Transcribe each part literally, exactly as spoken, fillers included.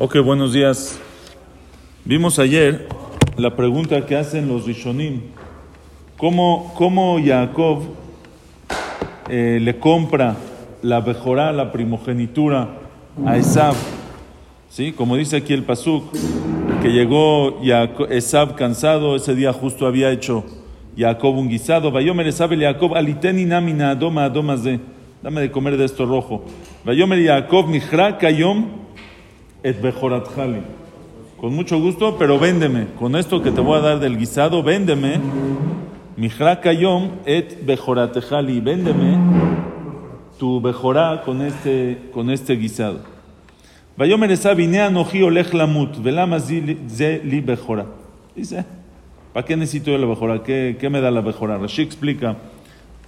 Ok, buenos días. Vimos ayer la pregunta que hacen los Rishonim. ¿Cómo, cómo Yaakov eh, le compra la bechora, la primogenitura a Esav? ¿Sí? Como dice aquí el Pazuk, que llegó Yaakov, Esav cansado, ese día justo había hecho Yaakov un guisado. Vayomer Esav el Yaakov, aliteni namina adoma adomas de, dame de comer de esto rojo. Vayomer Yaakov mihra kayom et bechorat jali. Con mucho gusto, pero véndeme. Con esto que te voy a dar del guisado, véndeme. Mihra kayom et bechorat jali. Véndeme tu bechorá con este, con este guisado. Vayomer Esav ine anoji olech lamut velama ze li bechorá. Dice, ¿para qué necesito yo la bechorá? ¿Qué, ¿Qué me da la bechorá? Rashi explica.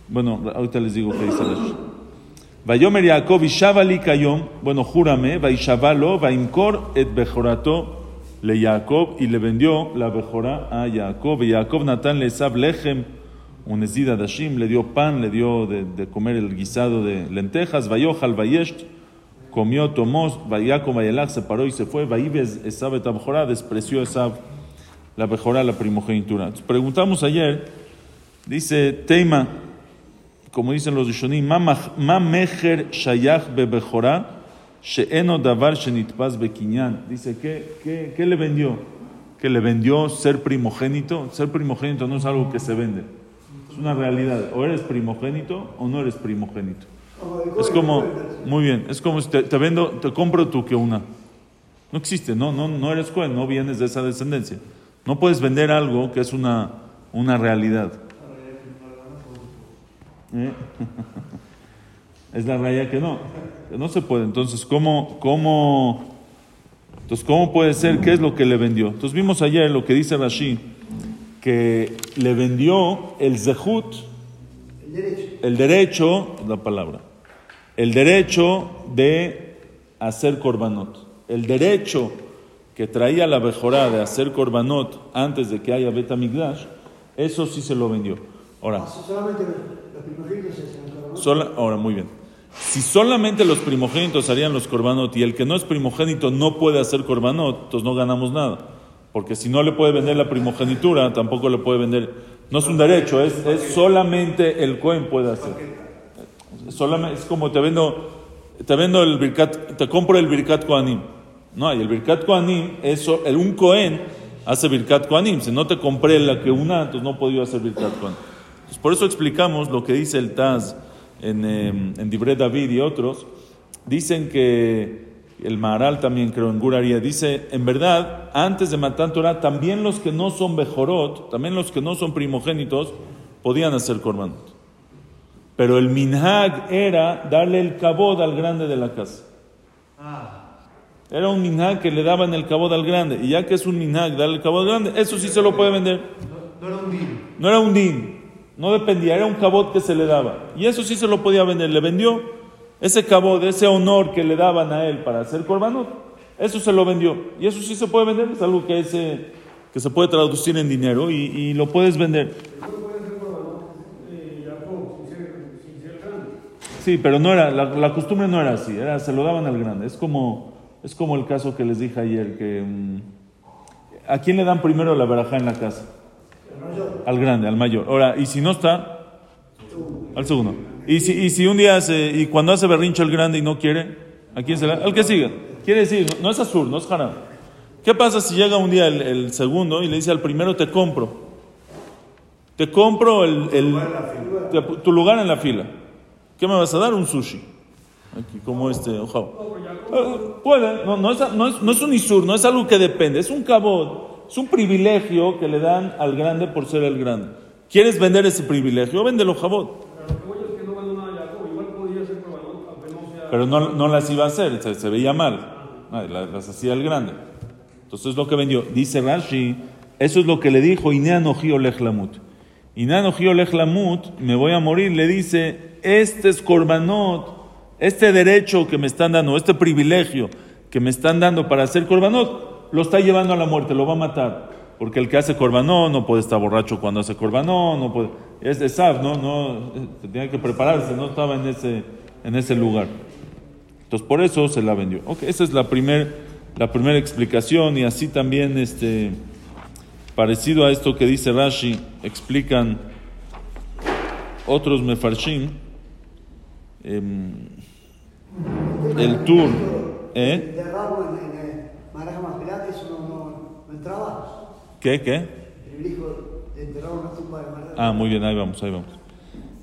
Bueno, ahorita les digo qué dice Rashi. Vayomer Yaakov ishavali kayom, bueno, júrame, vaishavalo, vaimkor et bejorato le Yaakov, y le vendió la bejorá a Yaakov. Y Yaakov Natán le Esav lechem unezida dashim, le dio pan, le dio de, de comer el guisado de lentejas. Vayochal vayesht, comió, tomó. Vayakov vayelach, se paró y se fue. Vayibes Esav et abejorá, despreció Esav la bejorá, la primogenitura. Entonces, preguntamos ayer, dice Teima, como dicen los Rishonim, ma mecher shayach be bechora she'eno davar shenitpas be kinyan. Dice, ¿qué, qué, ¿qué le vendió? ¿Qué le vendió ser primogénito? Ser primogénito no es algo que se vende. Es una realidad. O eres primogénito o no eres primogénito. Es como, muy bien, es como si te, te vendo, te compro tu Kehuna. No existe, no, no, no eres Cohen, no vienes de esa descendencia. No puedes vender algo que es una, una realidad. ¿Eh? Es la raya que no, que no se puede. Entonces, ¿cómo, cómo, entonces, ¿cómo puede ser? ¿Qué es lo que le vendió? Entonces, vimos ayer lo que dice Rashi, que le vendió el zehut, el derecho, el derecho la palabra, el derecho de hacer Korbanot, el derecho que traía la bejorá de hacer Korbanot antes de que haya Betamigdash. Eso sí se lo vendió. Ahora, solamente los primogénitos hacían Korbanot. Sola, ahora, muy bien. Si solamente los primogénitos harían los Korbanot y el que no es primogénito no puede hacer Korbanot, entonces no ganamos nada. Porque si no le puede vender la primogenitura, tampoco le puede vender. No es un derecho, es, es solamente el Cohen puede hacer. Solamente, es como te vendo, te vendo el Birkat, te compro el Birkat Koanim. No, y el Birkat Koanim, eso, el, un Cohen hace Birkat Koanim. Si no te compré la que una, entonces no podía hacer Birkat Koanim. Por eso explicamos lo que dice el Taz en, eh, en Dibre David y otros. Dicen que, el Maharal también creo en Guraría, dice, en verdad, antes de Matan Torah, también los que no son Bejorot, también los que no son primogénitos, podían hacer Korbanot. Pero el minhag era darle el cabot al grande de la casa. Era un minhag que le daban el cabot al grande. Y ya que es un minhag, darle el cabot al grande, eso sí se lo puede vender. No, no era un din. No era un din. No dependía, era un cabot que se le daba. Y eso sí se lo podía vender. Le vendió ese cabot, ese honor que le daban a él para hacer Korbanot. Eso se lo vendió. Y eso sí se puede vender. Es algo que, ese, que se puede traducir en dinero y, y lo puedes vender. Sí, pero no era, la, la costumbre no era así. Era, se lo daban al grande. Es como, es como el caso que les dije ayer. Que, ¿a quién le dan primero la Berajá en la casa? Al grande, al mayor. Ahora, y si no está, al segundo. Y si, y si un día hace, y cuando hace berrincho el grande y no quiere, ¿a quién se le da? Al que siga. Quiere decir, no es azul, no es haram. ¿Qué pasa si llega un día el, el segundo y le dice al primero, te compro? Te compro el, el, te, tu lugar en la fila. ¿Qué me vas a dar? Un sushi. Aquí, como este, ojao. Eh, puede, no, no, es, no, es, no es un isur, no es algo que depende, es un cabot. Es un privilegio que le dan al grande por ser el grande. ¿Quieres vender ese privilegio? Véndelo, jabot. Pero no, no las iba a hacer, se, se veía mal. Las, las hacía el grande. Entonces es lo que vendió. Dice Rashi, eso es lo que le dijo, Iné anoji olech lamut. Iné anoji olech lamut, me voy a morir. Le dice, este es Korbanot, este derecho que me están dando, este privilegio que me están dando para hacer Korbanot, lo está llevando a la muerte, lo va a matar. Porque el que hace Korbanot no puede estar borracho cuando hace Korbanot, no puede. Es Esav, no, no, tenía que prepararse, no estaba en ese, en ese lugar. Entonces por eso se la vendió. Ok, esa es la primera la primera explicación, y así también este, parecido a esto que dice Rashi, explican otros mefarshim. Eh, el Tur, ¿eh? ¿Qué? ¿Qué? Ah, muy bien, ahí vamos, ahí vamos.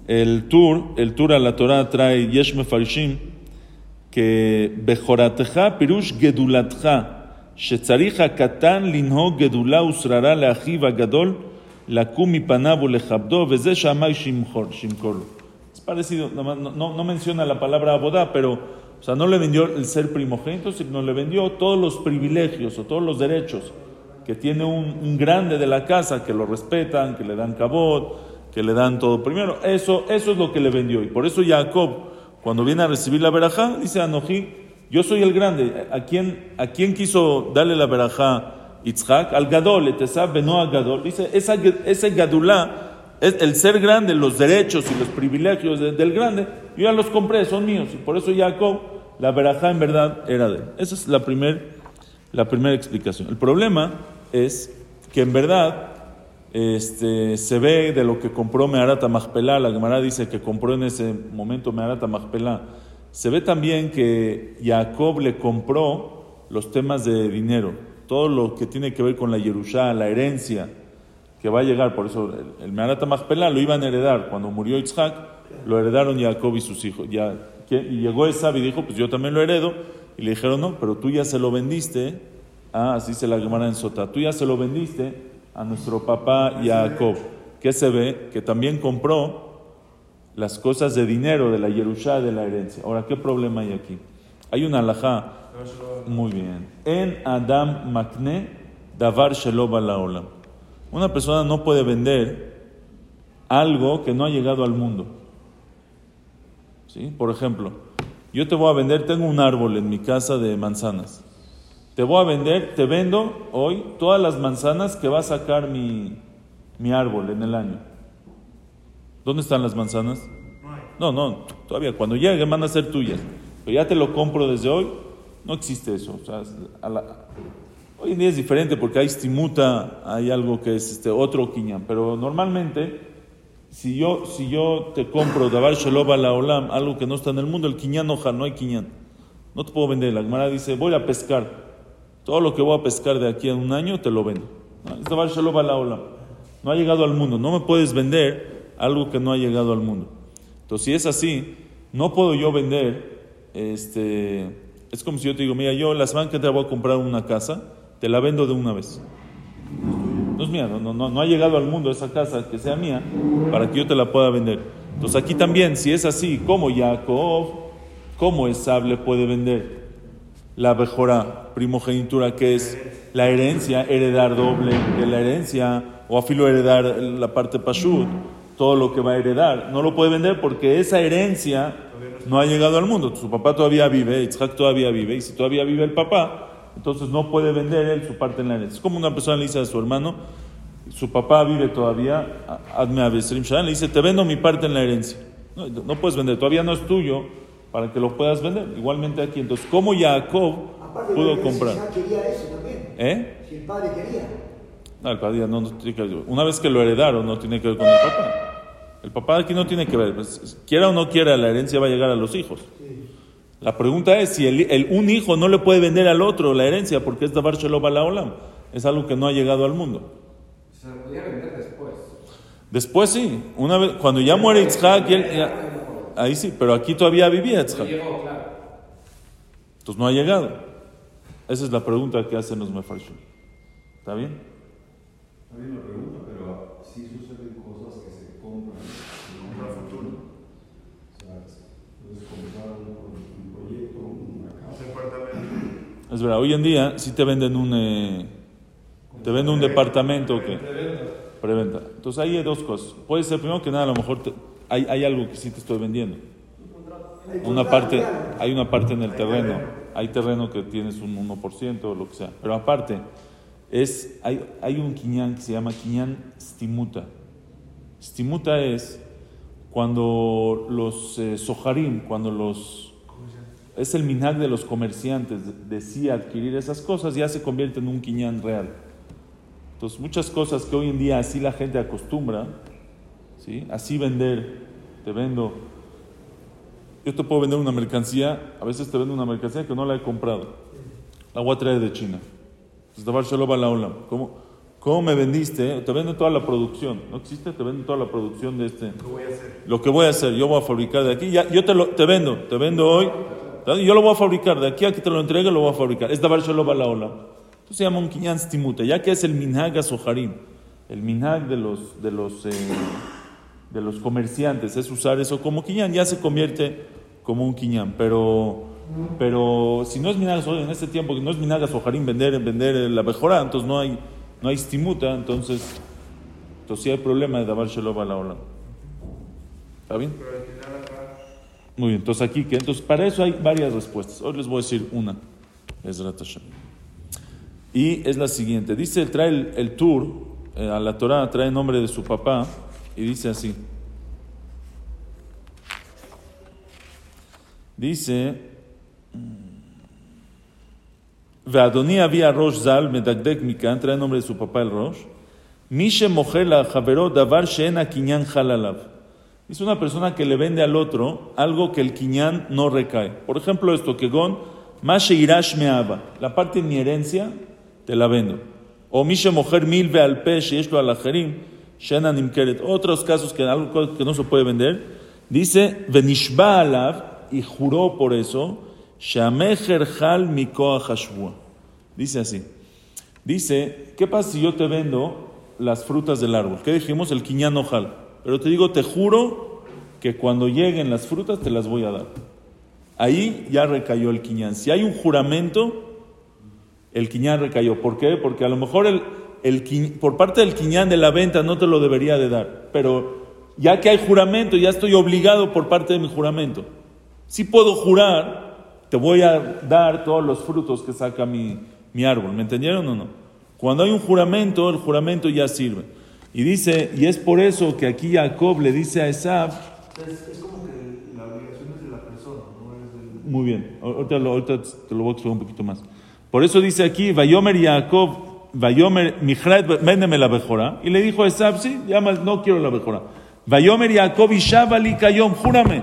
El Tur, el Tur a la Torah trae Yesh Mefarshim que Bechorateja Pirush Gedulatja Shetzariha Katan Linho Gedula Usrara Leajiva Gadol Lakumi Panabo Lejabdo Veze Shamay Shimkor. Es parecido, no, no, no menciona la palabra abodá, pero... O sea, no le vendió el ser primogénito, sino le vendió todos los privilegios o todos los derechos que tiene un, un grande de la casa, que lo respetan, que le dan cabot, que le dan todo primero. Eso, eso es lo que le vendió. Y por eso Yaakov, cuando viene a recibir la Berajá, dice a Noji, yo soy el grande. ¿A quién, a quién quiso darle la Berajá Yitzhak? Al Gadol, et Esav benó a Gadol. Dice, esa, ese Gadulá, es el ser grande, los derechos y los privilegios de, del grande, yo ya los compré, son míos. Y por eso Jacob, la Berajá en verdad era de él. Esa es la primera la primer explicación. El problema es que en verdad este, se ve de lo que compró Me'arat HaMachpelah, la Gemara dice que compró en ese momento Me'arat HaMachpelah. Se ve también que Jacob le compró los temas de dinero, todo lo que tiene que ver con la Yerusha, la herencia, que va a llegar. Por eso el, el Me'arat HaMachpelah lo iban a heredar. Cuando murió Yitzhak, lo heredaron Jacob y sus hijos. Ya, que, y llegó Esav y dijo, pues yo también lo heredo. Y le dijeron, no, pero tú ya se lo vendiste. Ah, así se la Gemara en Sotá. Tú ya se lo vendiste a nuestro papá Jacob. ¿Qué se ve? Que también compró las cosas de dinero de la Yerusha, de la herencia. Ahora, ¿qué problema hay aquí? Hay una halajá. Muy bien. En Adam Makne Davar Shelo Bala Olam. Una persona no puede vender algo que no ha llegado al mundo. ¿Sí? Por ejemplo, yo te voy a vender, tengo un árbol en mi casa de manzanas. Te voy a vender, te vendo hoy todas las manzanas que va a sacar mi, mi árbol en el año. ¿Dónde están las manzanas? No, no, todavía cuando lleguen van a ser tuyas. Pero ya te lo compro desde hoy. No existe eso. O sea, a la... Hoy en día es diferente porque hay stimuta, hay algo que es este otro quiñán, pero normalmente si yo si yo te compro davar sheloba la olam, algo que no está en el mundo, el quiñán oja, no hay quiñán. No te puedo vender. La Gemara dice, voy a pescar. Todo lo que voy a pescar de aquí a un año te lo vendo. Es davar sheloba la olam. No ha llegado al mundo, no me puedes vender algo que no ha llegado al mundo. Entonces, si es así, no puedo yo vender este es como si yo te digo, mira, yo las bancas te voy a comprar una casa. Te la vendo de una vez. No es mía, no, no, no, no ha llegado al mundo esa casa que sea mía para que yo te la pueda vender. Entonces aquí también, si es así, ¿cómo Yaakov, cómo Esav le puede vender la bechora, primogenitura, que es la herencia, heredar doble de la herencia, o afilo heredar la parte pashut, todo lo que va a heredar, no lo puede vender porque esa herencia no ha llegado al mundo? Su papá todavía vive, Yitzhak todavía vive, y si todavía vive el papá, entonces no puede vender él su parte en la herencia. Es como una persona le dice a su hermano, su papá vive todavía, le dice, te vendo mi parte en la herencia. No, no puedes vender, todavía no es tuyo para que lo puedas vender. Igualmente aquí. Entonces, ¿cómo Jacob pudo comprar? Si quería eso también. ¿Eh? Si el padre quería. No, el padre no, no tiene que ver. Una vez que lo heredaron, no tiene que ver con el papá. El papá aquí no tiene que ver. Pues, quiera o no quiera, la herencia va a llegar a los hijos. Sí. La pregunta es si el, el, un hijo no le puede vender al otro la herencia porque es davar shelo bala olam, es algo que no ha llegado al mundo. Se lo podía vender después. Después sí, una vez cuando ya muere Yitzhak, ahí sí, pero aquí todavía vivía Yitzhak. Entonces no ha llegado. Esa es la pregunta que hacen los mefarshim. ¿Está bien? Está bien la pregunta, pero sí suceden cosas que se compran, se compran a futuro. O sea, puedes comprar un Es verdad, hoy en día si sí te venden un eh, te venden un departamento que preventa. Entonces ahí hay dos cosas. Puede ser primero que nada, a lo mejor te, hay hay algo que sí te estoy vendiendo. Una parte, hay una parte en el terreno, hay terreno que tienes un uno por ciento o lo que sea. Pero aparte es hay hay un quiñán que se llama quiñán stimuta. Stimuta es cuando los eh, sojarim, cuando los es el minhag de los comerciantes, de sí adquirir esas cosas, ya se convierte en un quiñán real. Entonces, muchas cosas que hoy en día así la gente acostumbra, ¿sí? Así vender, te vendo, yo te puedo vender una mercancía, a veces te vendo una mercancía que no la he comprado, la voy a traer de China. ¿Cómo, cómo me vendiste? Te vendo toda la producción, ¿no existe? Te vendo toda la producción de este. Lo, voy a hacer. Lo que voy a hacer, yo voy a fabricar de aquí, ya, yo te, lo, te vendo, te vendo hoy, yo lo voy a fabricar, de aquí a que te lo entregue lo voy a fabricar. Es Davar Shalom Ala Olam. Esto se llama un kinyan stimuta, ya que es el minhag asoharim, el minhag de los, de, los, eh, de los comerciantes, es usar eso como kinyan, ya se convierte como un kinyan. Pero, pero si no es minhag asoharim, en este tiempo que no es minhag asoharim vender, vender la bechora, entonces no hay, no hay stimuta, entonces, entonces sí hay problema de Davar Shalom Ala Olam. ¿Está bien? Muy bien, entonces aquí, ¿qué? Entonces para eso hay varias respuestas. Hoy les voy a decir una. Y es la siguiente. Dice, trae el, el Tur, eh, a la Torah, trae el nombre de su papá, y dice así. Dice, Ve'adoni había Rosh Zal, medagdek mikan, trae el nombre de su papá el Rosh. Mishe mojela javero davar sheena kinyan halalav. Es una persona que le vende al otro algo que el quiñán no recae. Por ejemplo, esto que gon, mashe irash me'aba, la parte de mi herencia te la vendo. O mishe mojer mil ve'al pesh y esto al ajerim, shena nimkeret. Otros casos que algo que no se puede vender, dice, venishba alav, y juró por eso, shamejer hal mikoa hashvua. Dice así. Dice, ¿qué pasa si yo te vendo las frutas del árbol? ¿Qué dijimos? El quiñán no jala. Pero te digo, te juro que cuando lleguen las frutas te las voy a dar. Ahí ya recayó el quiñán. Si hay un juramento, el quiñán recayó. ¿Por qué? Porque a lo mejor el, el, por parte del quiñán de la venta no te lo debería de dar. Pero ya que hay juramento, ya estoy obligado por parte de mi juramento. Si puedo jurar, te voy a dar todos los frutos que saca mi, mi árbol. ¿Me entendieron o no? Cuando hay un juramento, el juramento ya sirve. Y dice, y es por eso que aquí Yaakov le dice a Esav. Es, es como que la obligación es de la persona, no es del... Muy bien, ahorita, lo, ahorita te lo voy a explicar un poquito más. Por eso dice aquí, Vayomer Yaakov, Vayomer, Mijrat, véndeme la bechora. Y le dijo a Esav, sí, ya más, no quiero la bechora. Vayomer Yaakov y Shavali Kayom, júrame.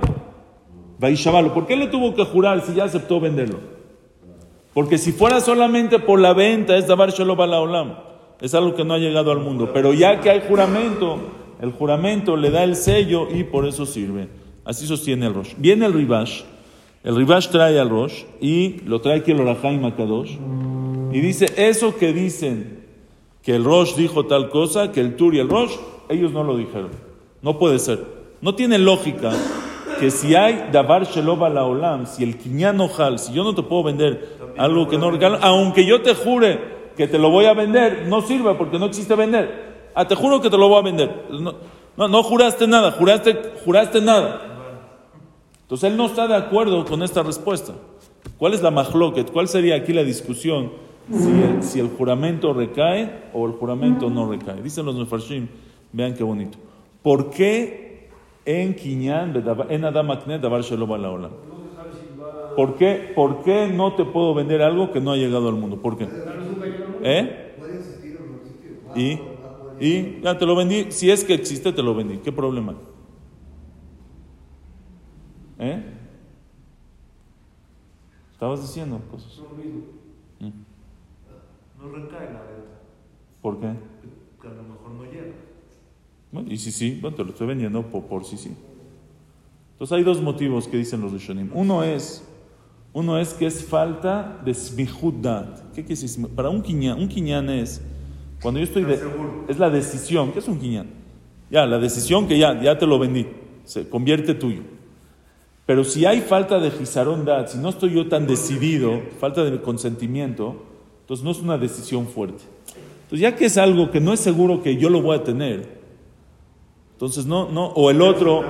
Vaishavalo, ¿por qué le tuvo que jurar si ya aceptó venderlo? Porque si fuera solamente por la venta, es Davar Shalom Ala Olam. Es algo que no ha llegado al mundo. Pero ya que hay juramento, el juramento le da el sello y por eso sirve. Así sostiene el Rosh. Viene el rivash. El rivash trae al Rosh y lo trae aquí el Berajá y Makadosh. Y dice, eso que dicen que el Rosh dijo tal cosa, que el Tur y el Rosh, ellos no lo dijeron. No puede ser. No tiene lógica que si hay Davar Shalom Ala Olam, si el Kinyan Ojal, si yo no te puedo vender algo que no regalo, aunque yo te jure que te lo voy a vender, no sirve porque no existe vender. Ah, te juro que te lo voy a vender. No, no, no juraste nada, juraste, juraste nada. Entonces él no está de acuerdo con esta respuesta. ¿Cuál es la mahloket? ¿Cuál sería aquí la discusión? Si el, si el juramento recae o el juramento no recae. Dicen los mefarshim, vean qué bonito. ¿Por qué en Kinyan, en Adam Akne, Davar Shalom Ala Olam? ¿Por qué, ¿Por qué no te puedo vender algo que no ha llegado al mundo? ¿Por qué? ¿Eh? ¿Puede existir o no existir? Ah, ¿Y? No, no ¿Y? Ya te lo vendí. Si es que existe, te lo vendí. ¿Qué problema? ¿Eh? Estabas diciendo cosas. No, lo ¿Mm? no recae la venta. ¿Por qué? Que a lo mejor no llega. Bueno, y si sí, bueno, te lo estoy vendiendo por, por sí, sí. Entonces hay dos motivos que dicen los Rishonim. Uno es... Uno es que es falta de smijudat. ¿Qué quiere decir? Para un quiñán, un quiñán es cuando yo estoy de, es la decisión. ¿Qué es un quiñán? Ya, la decisión que ya, ya te lo vendí, se convierte tuyo. Pero si hay falta de jizarondat, si no estoy yo tan decidido, falta de consentimiento, entonces no es una decisión fuerte. Entonces ya que es algo que no es seguro que yo lo voy a tener, entonces no, no, o el otro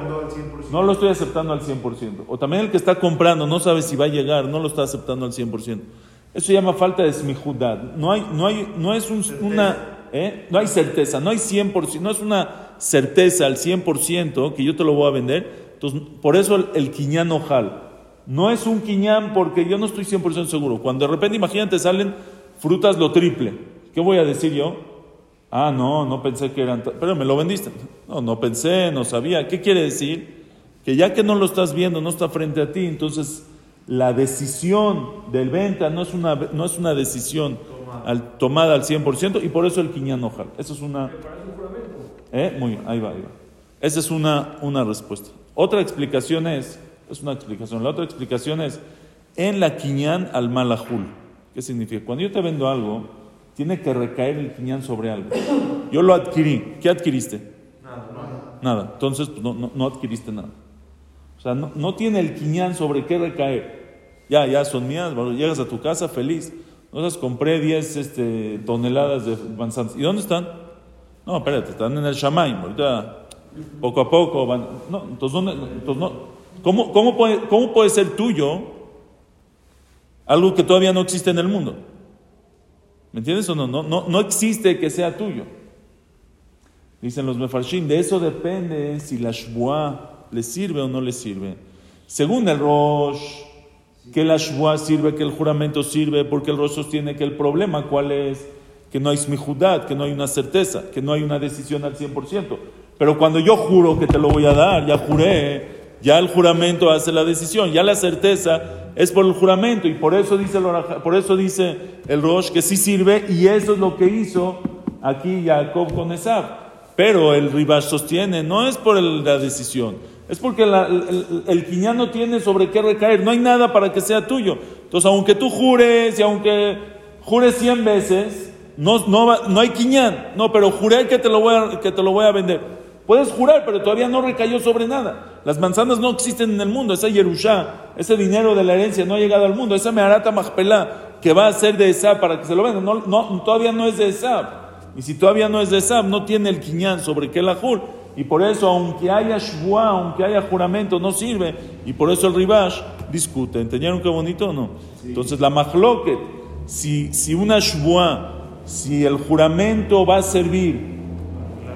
no lo estoy aceptando al cien por ciento. O también el que está comprando no sabe si va a llegar, no lo está aceptando al cien por ciento. Eso se llama falta de smijudad. No hay, no hay, no es un, una, ¿eh? no hay certeza, no hay cien por ciento, no es una certeza al cien por ciento que yo te lo voy a vender. Entonces, por eso el, el quiñán ojal. No es un quiñán porque yo no estoy cien por ciento seguro. Cuando de repente, imagínate, salen frutas lo triple. ¿Qué voy a decir yo? Ah, no, no pensé que eran... Pero me lo vendiste. No, no pensé, no sabía. ¿Qué quiere decir? Que ya que no lo estás viendo, no está frente a ti, entonces la decisión del venta no es una, no es una decisión al, tomada al cien por ciento, y por eso el quiñán ojal. Eso es una... ¿Eh? Muy bien, ahí va, ahí va. Esa es una, una respuesta. Otra explicación es... Es una explicación. La otra explicación es en la quiñán al malajul. ¿Qué significa? Cuando yo te vendo algo, tiene que recaer el quiñán sobre algo. Yo lo adquirí. ¿Qué adquiriste? Nada. Nada. nada. Entonces, pues, no, no, no adquiriste nada. O sea, no, no tiene el quiñán sobre qué recaer. Ya, ya son mías. Llegas a tu casa feliz. Entonces, compré diez este, toneladas de manzanas. ¿Y dónde están? No, espérate, están en el Shamayim. Ahorita, poco a poco van. No, entonces, ¿dónde? Entonces, no. ¿Cómo, cómo, puede, ¿Cómo puede ser tuyo algo que todavía no existe en el mundo? ¿Me entiendes o no? No, no, no existe que sea tuyo. Dicen los mefarshim, de eso depende si la shvuá le sirve o no le sirve. Según el Rosh, que la shvuá sirve, que el juramento sirve, porque el Rosh sostiene que el problema, ¿cuál es? Que no hay smijudad, que no hay una certeza, que no hay una decisión al cien por ciento. Pero cuando yo juro que te lo voy a dar, ya juré... Ya el juramento hace la decisión, ya la certeza es por el juramento, y por eso dice el, por eso dice el Rosh que sí sirve, y eso es lo que hizo aquí Yaakov con Esav. Pero el rivash sostiene, no es por el, la decisión, es porque la, el, el quiñán no tiene sobre qué recaer, no hay nada para que sea tuyo. Entonces, aunque tú jures y aunque jures cien veces, no, no, no hay quiñán. No, pero juré que te lo voy a, que te lo voy a vender. Puedes jurar, pero todavía no recayó sobre nada. Las manzanas no existen en el mundo. Esa Yerusha, ese dinero de la herencia no ha llegado al mundo. Esa Me'arat HaMachpelah que va a ser de Esav para que se lo vendan, no, no, todavía no es de Esav. Y si todavía no es de Esav, no tiene el quiñán sobre qué la jur. Y por eso, aunque haya shvuá, aunque haya juramento, no sirve. Y por eso el rivash discute. ¿Entendieron qué bonito o no? Sí. Entonces la machloket, si, si una shvuá, si el juramento va a servir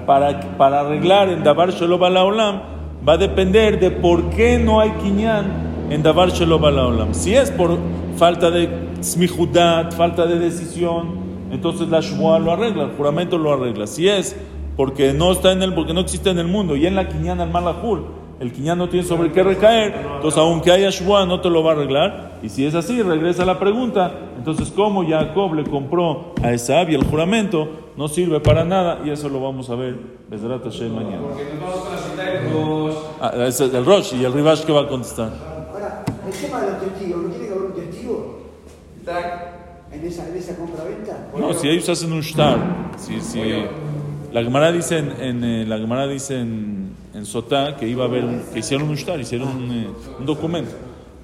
Para, para arreglar en Davar Shelo Bala Olam, va a depender de por qué no hay quiñán en Davar Shelo Bala Olam. Si es por falta de smijudat, falta de decisión, entonces la shvuá lo arregla, el juramento lo arregla. Si es porque no está en el, porque no existe en el mundo, y en la quiñán al malajul, el quiñán no tiene sobre qué recaer, entonces aunque haya shvuá no te lo va a arreglar. Y si es así, regresa la pregunta, entonces ¿cómo Yaakov le compró a Esav y el juramento? No sirve para nada, y eso lo vamos a ver Bezerat Hashem mañana. Porque nos vamos a citar el Rosh. Ah, ese es el Rosh, y el Rivash que va a contestar. Ahora, el tema de los testigos, ¿no tiene que haber un testigo? ¿En esa, en esa compraventa? No, si ellos hacen un shtar. Si, si, la Gemara dice, en, en, la Gemara dice en, en Sotá que iba a haber, que hicieron un shtar, hicieron un, un documento.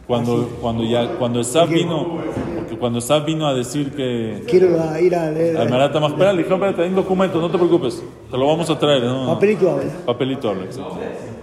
Cuando, cuando, ya, cuando Esav vino... Porque cuando Esav vino a decir que... Quiero ir a... leer a Me'arat HaMachpelah, le dijeron, espérate, hay un documento, no te preocupes. Te lo vamos a traer. No, no. Papelito habla. Papelito habla, exacto.